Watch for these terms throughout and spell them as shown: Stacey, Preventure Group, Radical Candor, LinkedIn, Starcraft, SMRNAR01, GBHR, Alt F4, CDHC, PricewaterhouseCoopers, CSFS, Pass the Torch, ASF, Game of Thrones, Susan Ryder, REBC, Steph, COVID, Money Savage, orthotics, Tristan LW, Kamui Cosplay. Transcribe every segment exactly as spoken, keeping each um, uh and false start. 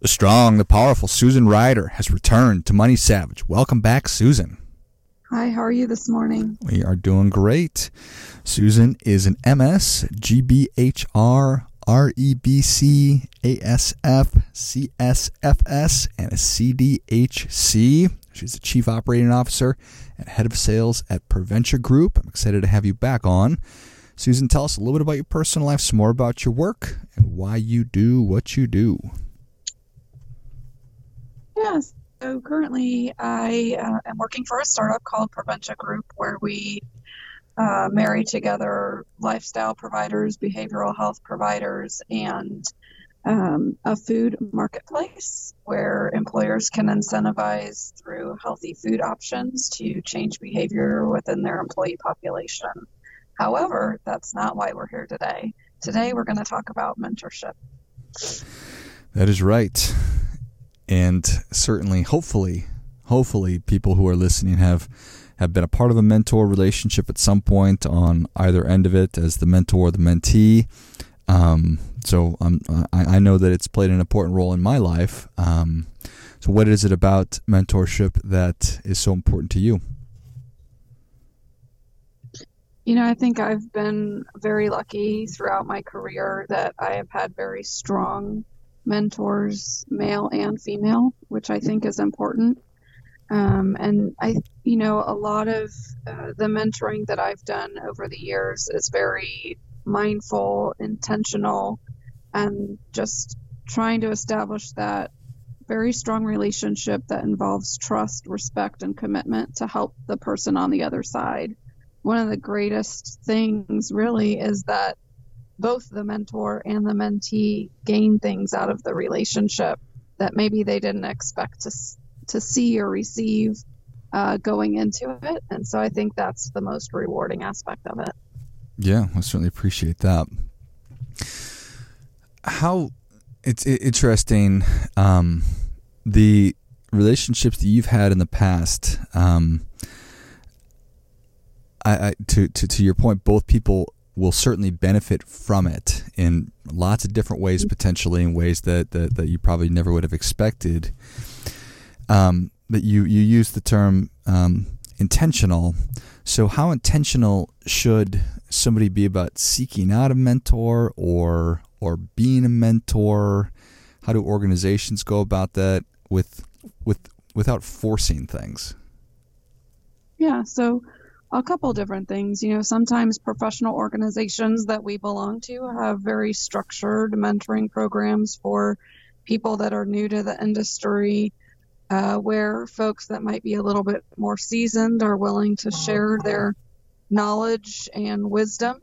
The strong, the powerful Susan Ryder has returned to Money Savage. Welcome back, Susan. Hi, how are you this morning? We are doing great. Susan is an M S, G B H R, R E B C, A S F, C S F S, and a C D H C. She's the Chief Operating Officer and Head of Sales at Preventure Group. I'm excited to have you back on. Susan, tell us a little bit about your personal life, some more about your work, and why you do what you do. Yes. So currently I uh, am working for a startup called Preventure Group, where we uh, marry together lifestyle providers, behavioral health providers, and Um, a food marketplace where employers can incentivize through healthy food options to change behavior within their employee population. However, that's not why we're here today. Today, we're going to talk about mentorship. That is right. And certainly, hopefully, hopefully people who are listening have, have been a part of a mentor relationship at some point on either end of it as the mentor or the mentee. Um, so um, I, I know that it's played an important role in my life. Um, so what is it about mentorship that is so important to you? You know, I think I've been very lucky throughout my career that I have had very strong mentors, male and female, which I think is important. Um, and I, you know, a lot of uh, the mentoring that I've done over the years is very mindful, intentional, and just trying to establish that very strong relationship that involves trust, respect, and commitment to help the person on the other side. One of the greatest things really is that both the mentor and the mentee gain things out of the relationship that maybe they didn't expect to to see or receive uh, going into it. And so I think that's the most rewarding aspect of it. Yeah, I certainly appreciate that. How it's interesting, um, the relationships that you've had in the past. Um, I, I to, to to your point, both people will certainly benefit from it in lots of different ways, potentially in ways that that, that you probably never would have expected. Um, but you you use the term um, intentional. So how intentional should somebody be about seeking out a mentor or or being a mentor? How do organizations go about that with with without forcing things? Yeah, so a couple different things. You know, sometimes professional organizations that we belong to have very structured mentoring programs for people that are new to the industry, Uh, where folks that might be a little bit more seasoned are willing to share their knowledge and wisdom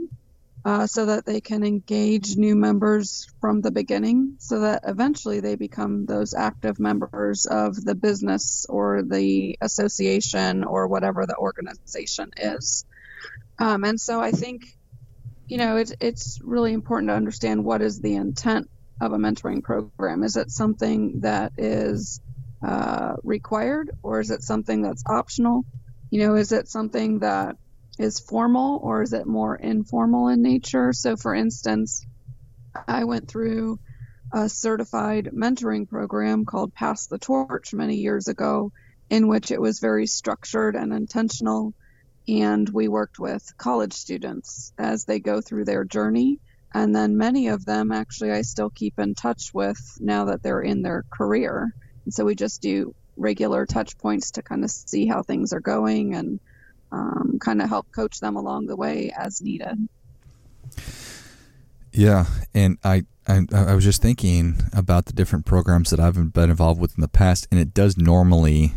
uh, so that they can engage new members from the beginning so that eventually they become those active members of the business or the association or whatever the organization is. Um, and so I think, you know, it, it's really important to understand what is the intent of a mentoring program. Is it something that is uh required, or is it something that's optional? You know, is it something that is formal, or is it more informal in nature? So for instance, I went through a certified mentoring program called Pass the Torch many years ago, in which it was very structured and intentional, and we worked with college students as they go through their journey. And then many of them actually I still keep in touch with now that they're in their career. And so we just do regular touch points to kind of see how things are going and um, kind of help coach them along the way as needed. Yeah. And I, I, I was just thinking about the different programs that I've been involved with in the past. And it does normally,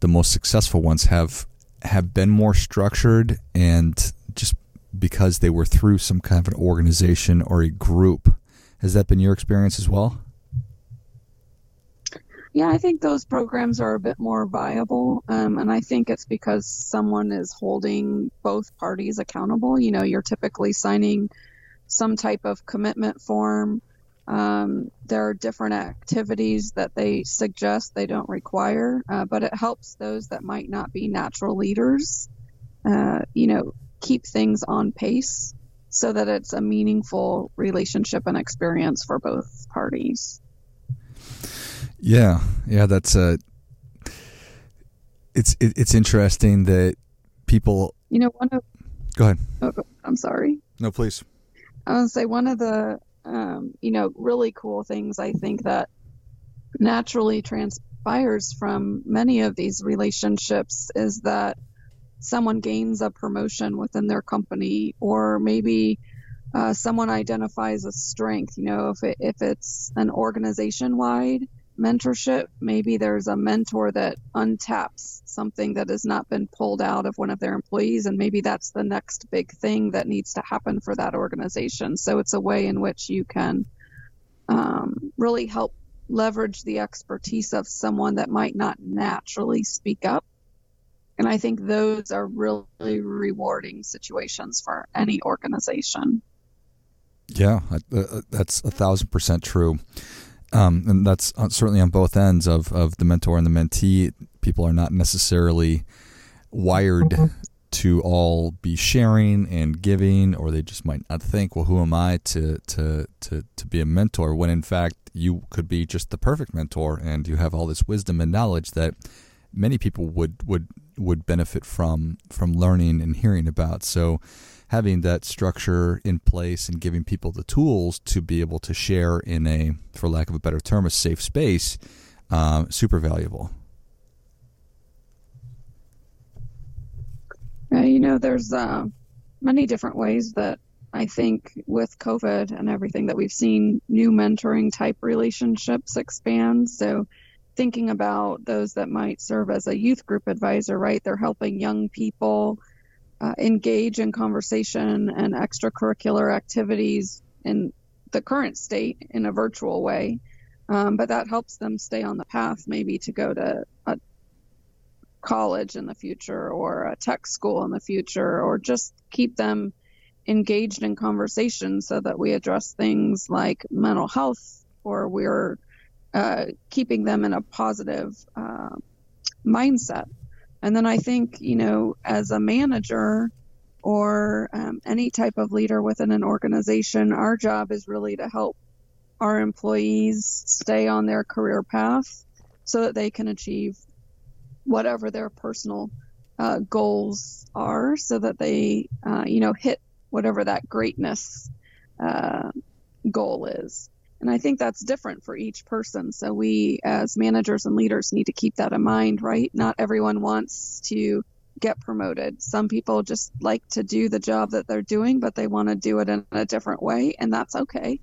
the most successful ones have, have been more structured, and just because they were through some kind of an organization or a group. Has that been your experience as well? Yeah, I think those programs are a bit more viable, um, and I think it's because someone is holding both parties accountable. You know, you're typically signing some type of commitment form. Um, there are different activities that they suggest, they don't require, uh, but it helps those that might not be natural leaders, uh, you know, keep things on pace so that it's a meaningful relationship and experience for both parties. Yeah, yeah, that's a. It's it, it's interesting that people. You know, one of. Go ahead. Oh, I'm sorry. No, please. I would say one of the um, you know, really cool things I think that naturally transpires from many of these relationships is that someone gains a promotion within their company, or maybe. Uh, someone identifies a strength. You know, if it, if it's an organization-wide mentorship, maybe there's a mentor that untaps something that has not been pulled out of one of their employees, and maybe that's the next big thing that needs to happen for that organization. So it's a way in which you can um, really help leverage the expertise of someone that might not naturally speak up. And I think those are really rewarding situations for any organization. Yeah, uh, that's a thousand percent true. Um, and that's certainly on both ends of, of the mentor and the mentee. People are not necessarily wired to all be sharing and giving, or they just might not think, well, who am I to, to, to, to be a mentor? When in fact, you could be just the perfect mentor and you have all this wisdom and knowledge that many people would, would, would benefit from, from learning and hearing about. So having that structure in place and giving people the tools to be able to share in a, for lack of a better term, a safe space, um, super valuable. Uh, you know, there's uh, many different ways that I think with COVID and everything that we've seen, new mentoring type relationships expand. So thinking about those that might serve as a youth group advisor, right? They're helping young people uh, engage in conversation and extracurricular activities in the current state in a virtual way. Um, but that helps them stay on the path, maybe to go to a college in the future or a tech school in the future, or just keep them engaged in conversation so that we address things like mental health, or we're Uh, keeping them in a positive uh, mindset. And then I think, you know, as a manager or um, any type of leader within an organization, our job is really to help our employees stay on their career path so that they can achieve whatever their personal uh, goals are, so that they, uh, you know, hit whatever that greatness uh, goal is. And I think that's different for each person. So we as managers and leaders need to keep that in mind, right? Not everyone wants to get promoted. Some people just like to do the job that they're doing, but they want to do it in a different way. And that's okay.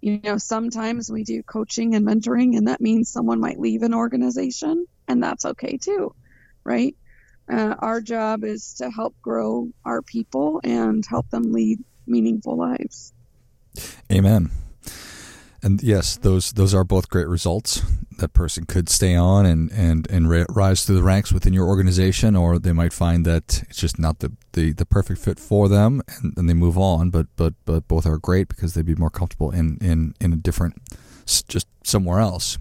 You know, sometimes we do coaching and mentoring, and that means someone might leave an organization, and that's okay too, right? Uh, our job is to help grow our people and help them lead meaningful lives. Amen. And yes, those those are both great results. That person could stay on and, and, and rise through the ranks within your organization, or they might find that it's just not the, the, the perfect fit for them, and then they move on. But but but both are great because they'd be more comfortable in, in, in a different, just somewhere else.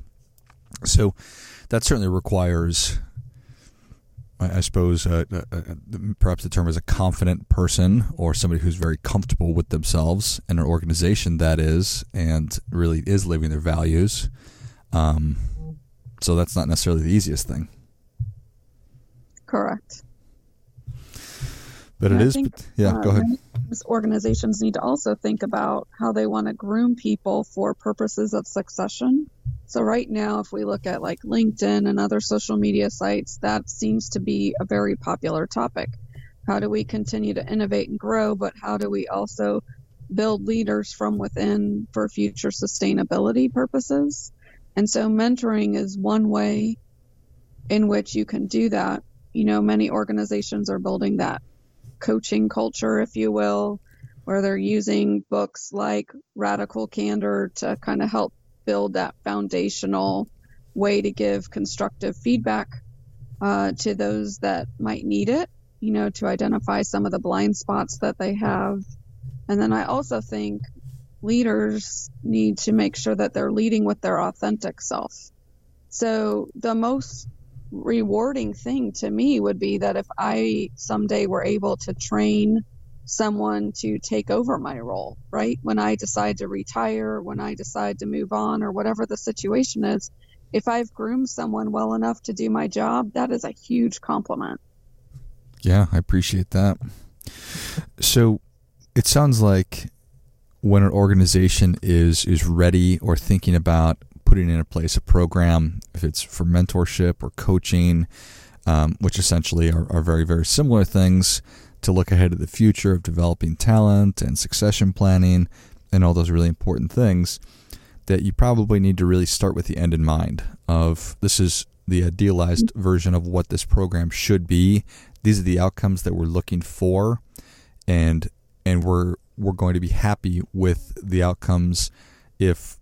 So that certainly requires, I suppose, uh, uh, perhaps the term is a confident person, or somebody who's very comfortable with themselves and an organization that is, and really is living their values. Um, so that's not necessarily the easiest thing. Correct. But yeah, it is. I think, but, yeah, uh, go ahead. Organizations need to also think about how they want to groom people for purposes of succession. So right now, if we look at like LinkedIn and other social media sites, that seems to be a very popular topic. How do we continue to innovate and grow, but how do we also build leaders from within for future sustainability purposes? And so mentoring is one way in which you can do that. You know, many organizations are building that coaching culture, if you will, where they're using books like Radical Candor to kind of help build that foundational way to give constructive feedback uh, to those that might need it, you know, to identify some of the blind spots that they have. And then I also think leaders need to make sure that they're leading with their authentic self. So the most rewarding thing to me would be that if I someday were able to train someone to take over my role, right? When I decide to retire, when I decide to move on, or whatever the situation is, if I've groomed someone well enough to do my job, that is a huge compliment. Yeah, I appreciate that. So it sounds like when an organization is is ready or thinking about putting in place a program, if it's for mentorship or coaching, um, which essentially are, are very, very similar things, to look ahead at the future of developing talent and succession planning and all those really important things, that you probably need to really start with the end in mind of, this is the idealized version of what this program should be. These are the outcomes that we're looking for, and and we're we're going to be happy with the outcomes if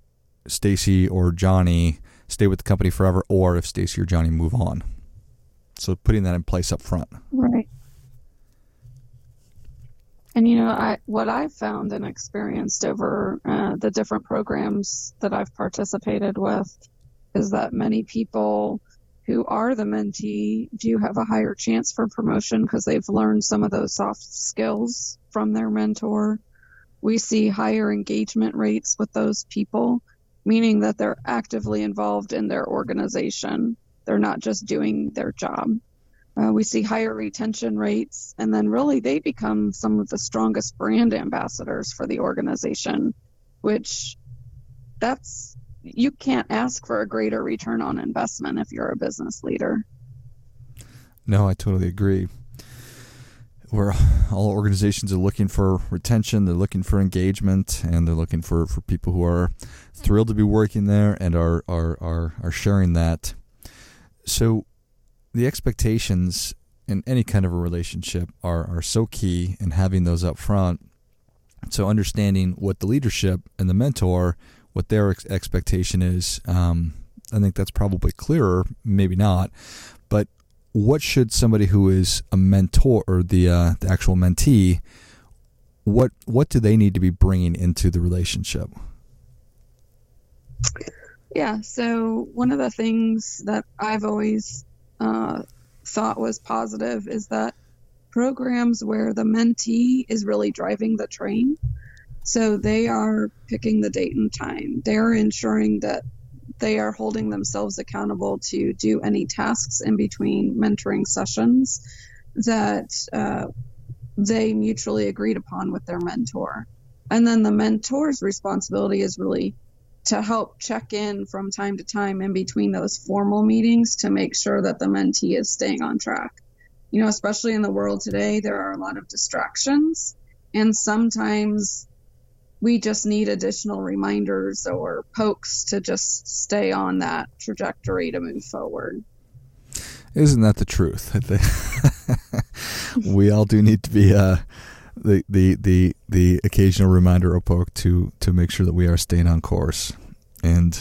Stacy or Johnny stay with the company forever, or if Stacy or Johnny move on. So putting that in place up front. Right. And, you know, I, what I've found and experienced over uh, the different programs that I've participated with is that many people who are the mentee do have a higher chance for promotion because they've learned some of those soft skills from their mentor. We see higher engagement rates with those people, meaning that they're actively involved in their organization. They're not just doing their job. Uh, we see higher retention rates, and then really they become some of the strongest brand ambassadors for the organization, which that's, you can't ask for a greater return on investment if you're a business leader. No, I totally agree. Where all organizations are looking for retention, they're looking for engagement, and they're looking for, for people who are thrilled to be working there and are, are, are, are sharing that. So the expectations in any kind of a relationship are, are so key, and having those up front. So understanding what the leadership and the mentor, what their ex- expectation is, um, I think that's probably clearer, maybe not. But what should somebody who is a mentor, or the uh, the actual mentee, what what do they need to be bringing into the relationship? Yeah, so one of the things that I've always Uh, thought was positive is that programs where the mentee is really driving the train, so they are picking the date and time, they're ensuring that they are holding themselves accountable to do any tasks in between mentoring sessions that uh, they mutually agreed upon with their mentor. And then the mentor's responsibility is really to help check in from time to time in between those formal meetings to make sure that the mentee is staying on track. You know, especially in the world today, there are a lot of distractions, and sometimes we just need additional reminders or pokes to just stay on that trajectory to move forward. Isn't that the truth? I think we all do need to be uh, the the the the occasional reminder or poke to to make sure that we are staying on course. And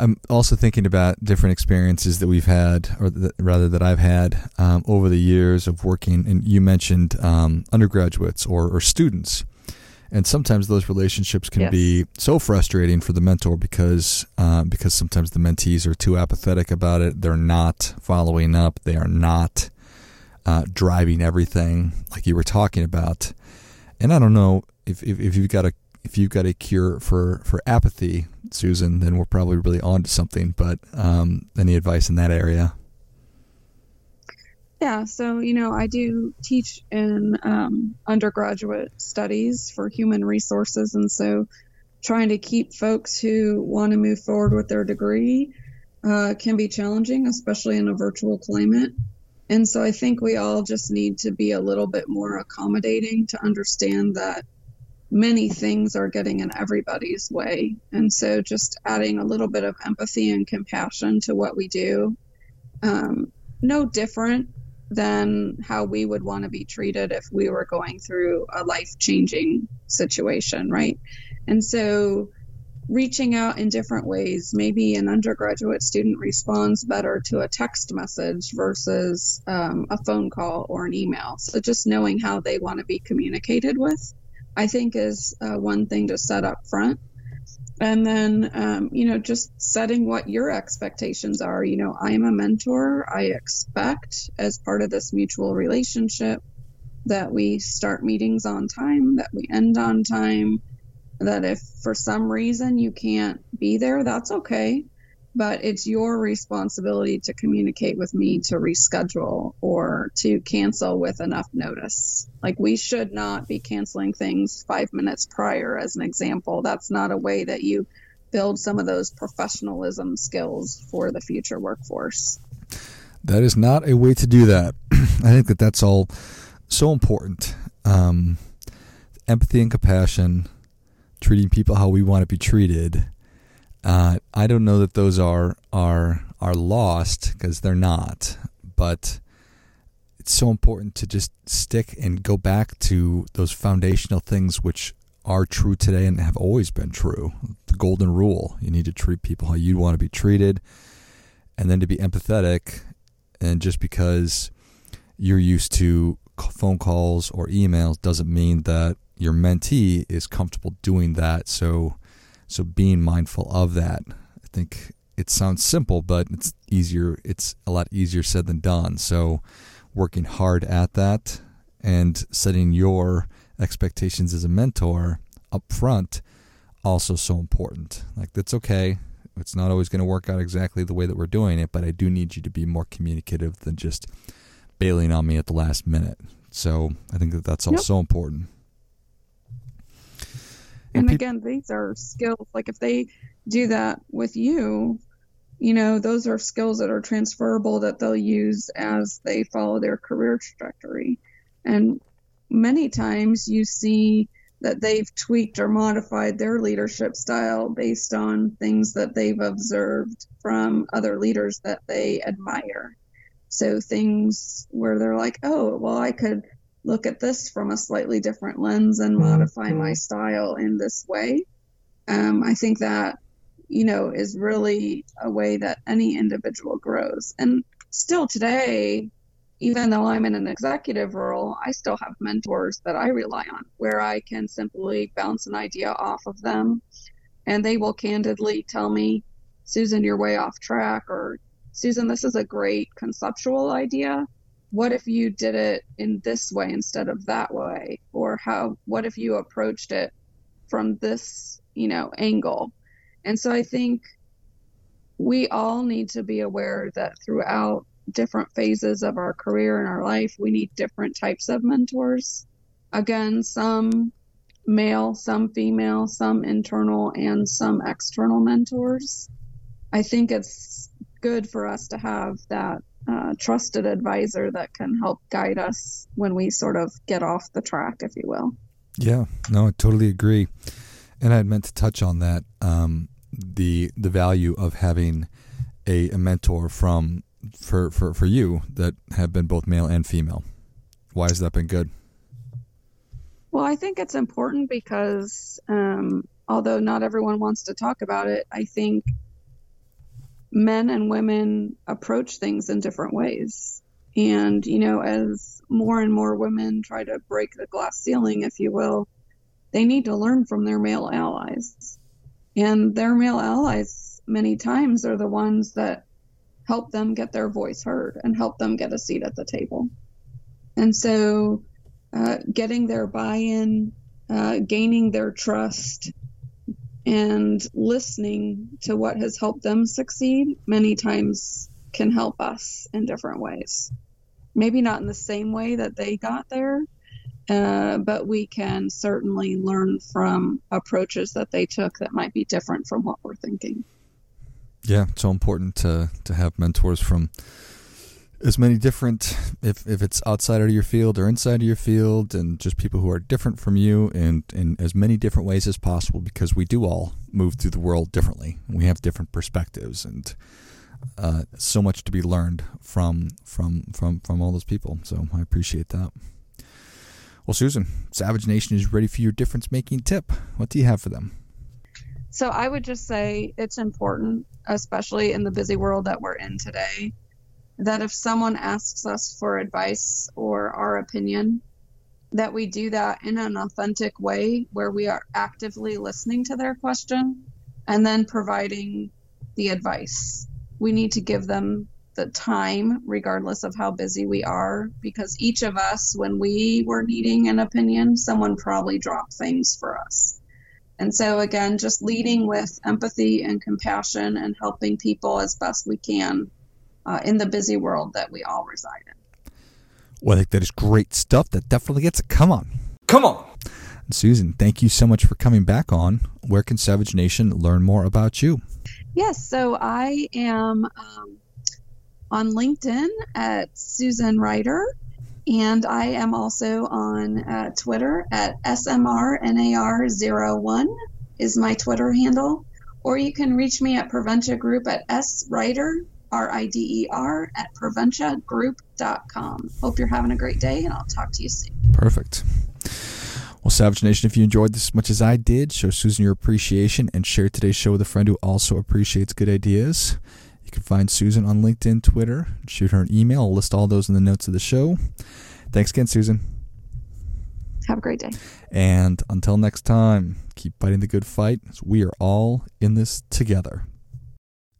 I'm also thinking about different experiences that we've had, or that, rather that I've had um, over the years of working. And you mentioned um, undergraduates or, or students, and sometimes those relationships can yes. be so frustrating for the mentor because uh, because sometimes the mentees are too apathetic about it. They're not following up. They are not Uh, driving everything like you were talking about. And I don't know if, if, if you've got a if you've got a cure for, for apathy, Susan, then we're probably really on to something. But um, any advice in that area? Yeah, so you know, I do teach in um, undergraduate studies for human resources, and so trying to keep folks who want to move forward with their degree uh, can be challenging, especially in a virtual climate. And so I think we all just need to be a little bit more accommodating to understand that many things are getting in everybody's way. And so just adding a little bit of empathy and compassion to what we do, um, no different than how we would want to be treated if we were going through a life-changing situation, right? And so reaching out in different ways. Maybe an undergraduate student responds better to a text message versus um, a phone call or an email. So just knowing how they want to be communicated with, I think, is uh, one thing to set up front. And then, um, you know, just setting what your expectations are. You know, I am a mentor. I expect, as part of this mutual relationship, that we start meetings on time, that we end on time, that if for some reason you can't be there, that's okay. But it's your responsibility to communicate with me to reschedule or to cancel with enough notice. Like, we should not be canceling things five minutes prior, as an example. That's not a way that you build some of those professionalism skills for the future workforce. That is not a way to do that. I think that that's all so important. Um, empathy and compassion, treating people how we want to be treated. Uh, I don't know that those are are are lost, because they're not, but it's so important to just stick and go back to those foundational things which are true today and have always been true. The golden rule: you need to treat people how you want to be treated, and then to be empathetic. And just because you're used to phone calls or emails doesn't mean that your mentee is comfortable doing that. So So being mindful of that. I think it sounds simple, but it's easier. It's a lot easier said than done. So working hard at that and setting your expectations as a mentor up front, also so important. Like, that's okay. It's not always going to work out exactly the way that we're doing it, but I do need you to be more communicative than just bailing on me at the last minute. So I think that that's all yep. so important. And again, these are skills. Like, if they do that with you, you know, those are skills that are transferable that they'll use as they follow their career trajectory. And many times you see that they've tweaked or modified their leadership style based on things that they've observed from other leaders that they admire. So things where they're like, oh, well, I could look at this from a slightly different lens and modify my style in this way. Um, I think that, you know, is really a way that any individual grows. And still today, even though I'm in an executive role, I still have mentors that I rely on, where I can simply bounce an idea off of them. And they will candidly tell me, Susan, you're way off track, or Susan, this is a great conceptual idea. What if you did it in this way instead of that way? Or how, what if you approached it from this, you know, angle? And so I think we all need to be aware that throughout different phases of our career and our life, we need different types of mentors. Again, some male, some female, some internal, and some external mentors. I think it's good for us to have that Uh, trusted advisor that can help guide us when we sort of get off the track, if you will. Yeah, no, I totally agree. And I meant to touch on that, um, the the value of having a, a mentor from for, for, for you that have been both male and female. Why has that been good? Well, I think it's important because um, although not everyone wants to talk about it, I think men and women approach things in different ways. And, you know, as more and more women try to break the glass ceiling, if you will, they need to learn from their male allies. And their male allies many times are the ones that help them get their voice heard and help them get a seat at the table. And so uh, getting their buy-in, uh, gaining their trust, and listening to what has helped them succeed many times can help us in different ways. Maybe not in the same way that they got there, uh, but we can certainly learn from approaches that they took that might be different from what we're thinking. Yeah, it's so important to to have mentors from as many different, if, if it's outside of your field or inside of your field, and just people who are different from you, and in as many different ways as possible, because we do all move through the world differently. We have different perspectives, and uh, so much to be learned from, from, from, from all those people. So I appreciate that. Well, Susan, Savage Nation is ready for your difference-making tip. What do you have for them? So I would just say it's important, especially in the busy world that we're in today, that if someone asks us for advice or our opinion, that we do that in an authentic way where we are actively listening to their question and then providing the advice. We need to give them the time, regardless of how busy we are, because each of us, when we were needing an opinion, someone probably dropped things for us. And so again, just leading with empathy and compassion and helping people as best we can uh, in the busy world that we all reside in. Well, I think that is great stuff. That definitely gets a come on. Come on. And Susan, thank you so much for coming back on. Where can Savage Nation learn more about you? Yes, so I am um, on LinkedIn at Susan Ryder, and I am also on uh, Twitter at S M R N A R zero one is my Twitter handle, or you can reach me at Preventure Group at S Ryder, R I D E R, at preventure group dot com. Hope you're having a great day, and I'll talk to you soon. Perfect. Well, Savage Nation, if you enjoyed this as much as I did, show Susan your appreciation and share today's show with a friend who also appreciates good ideas. You can find Susan on LinkedIn, Twitter, shoot her an email. I'll list all those in the notes of the show. Thanks again, Susan. Have a great day. And until next time, keep fighting the good fight. We are all in this together.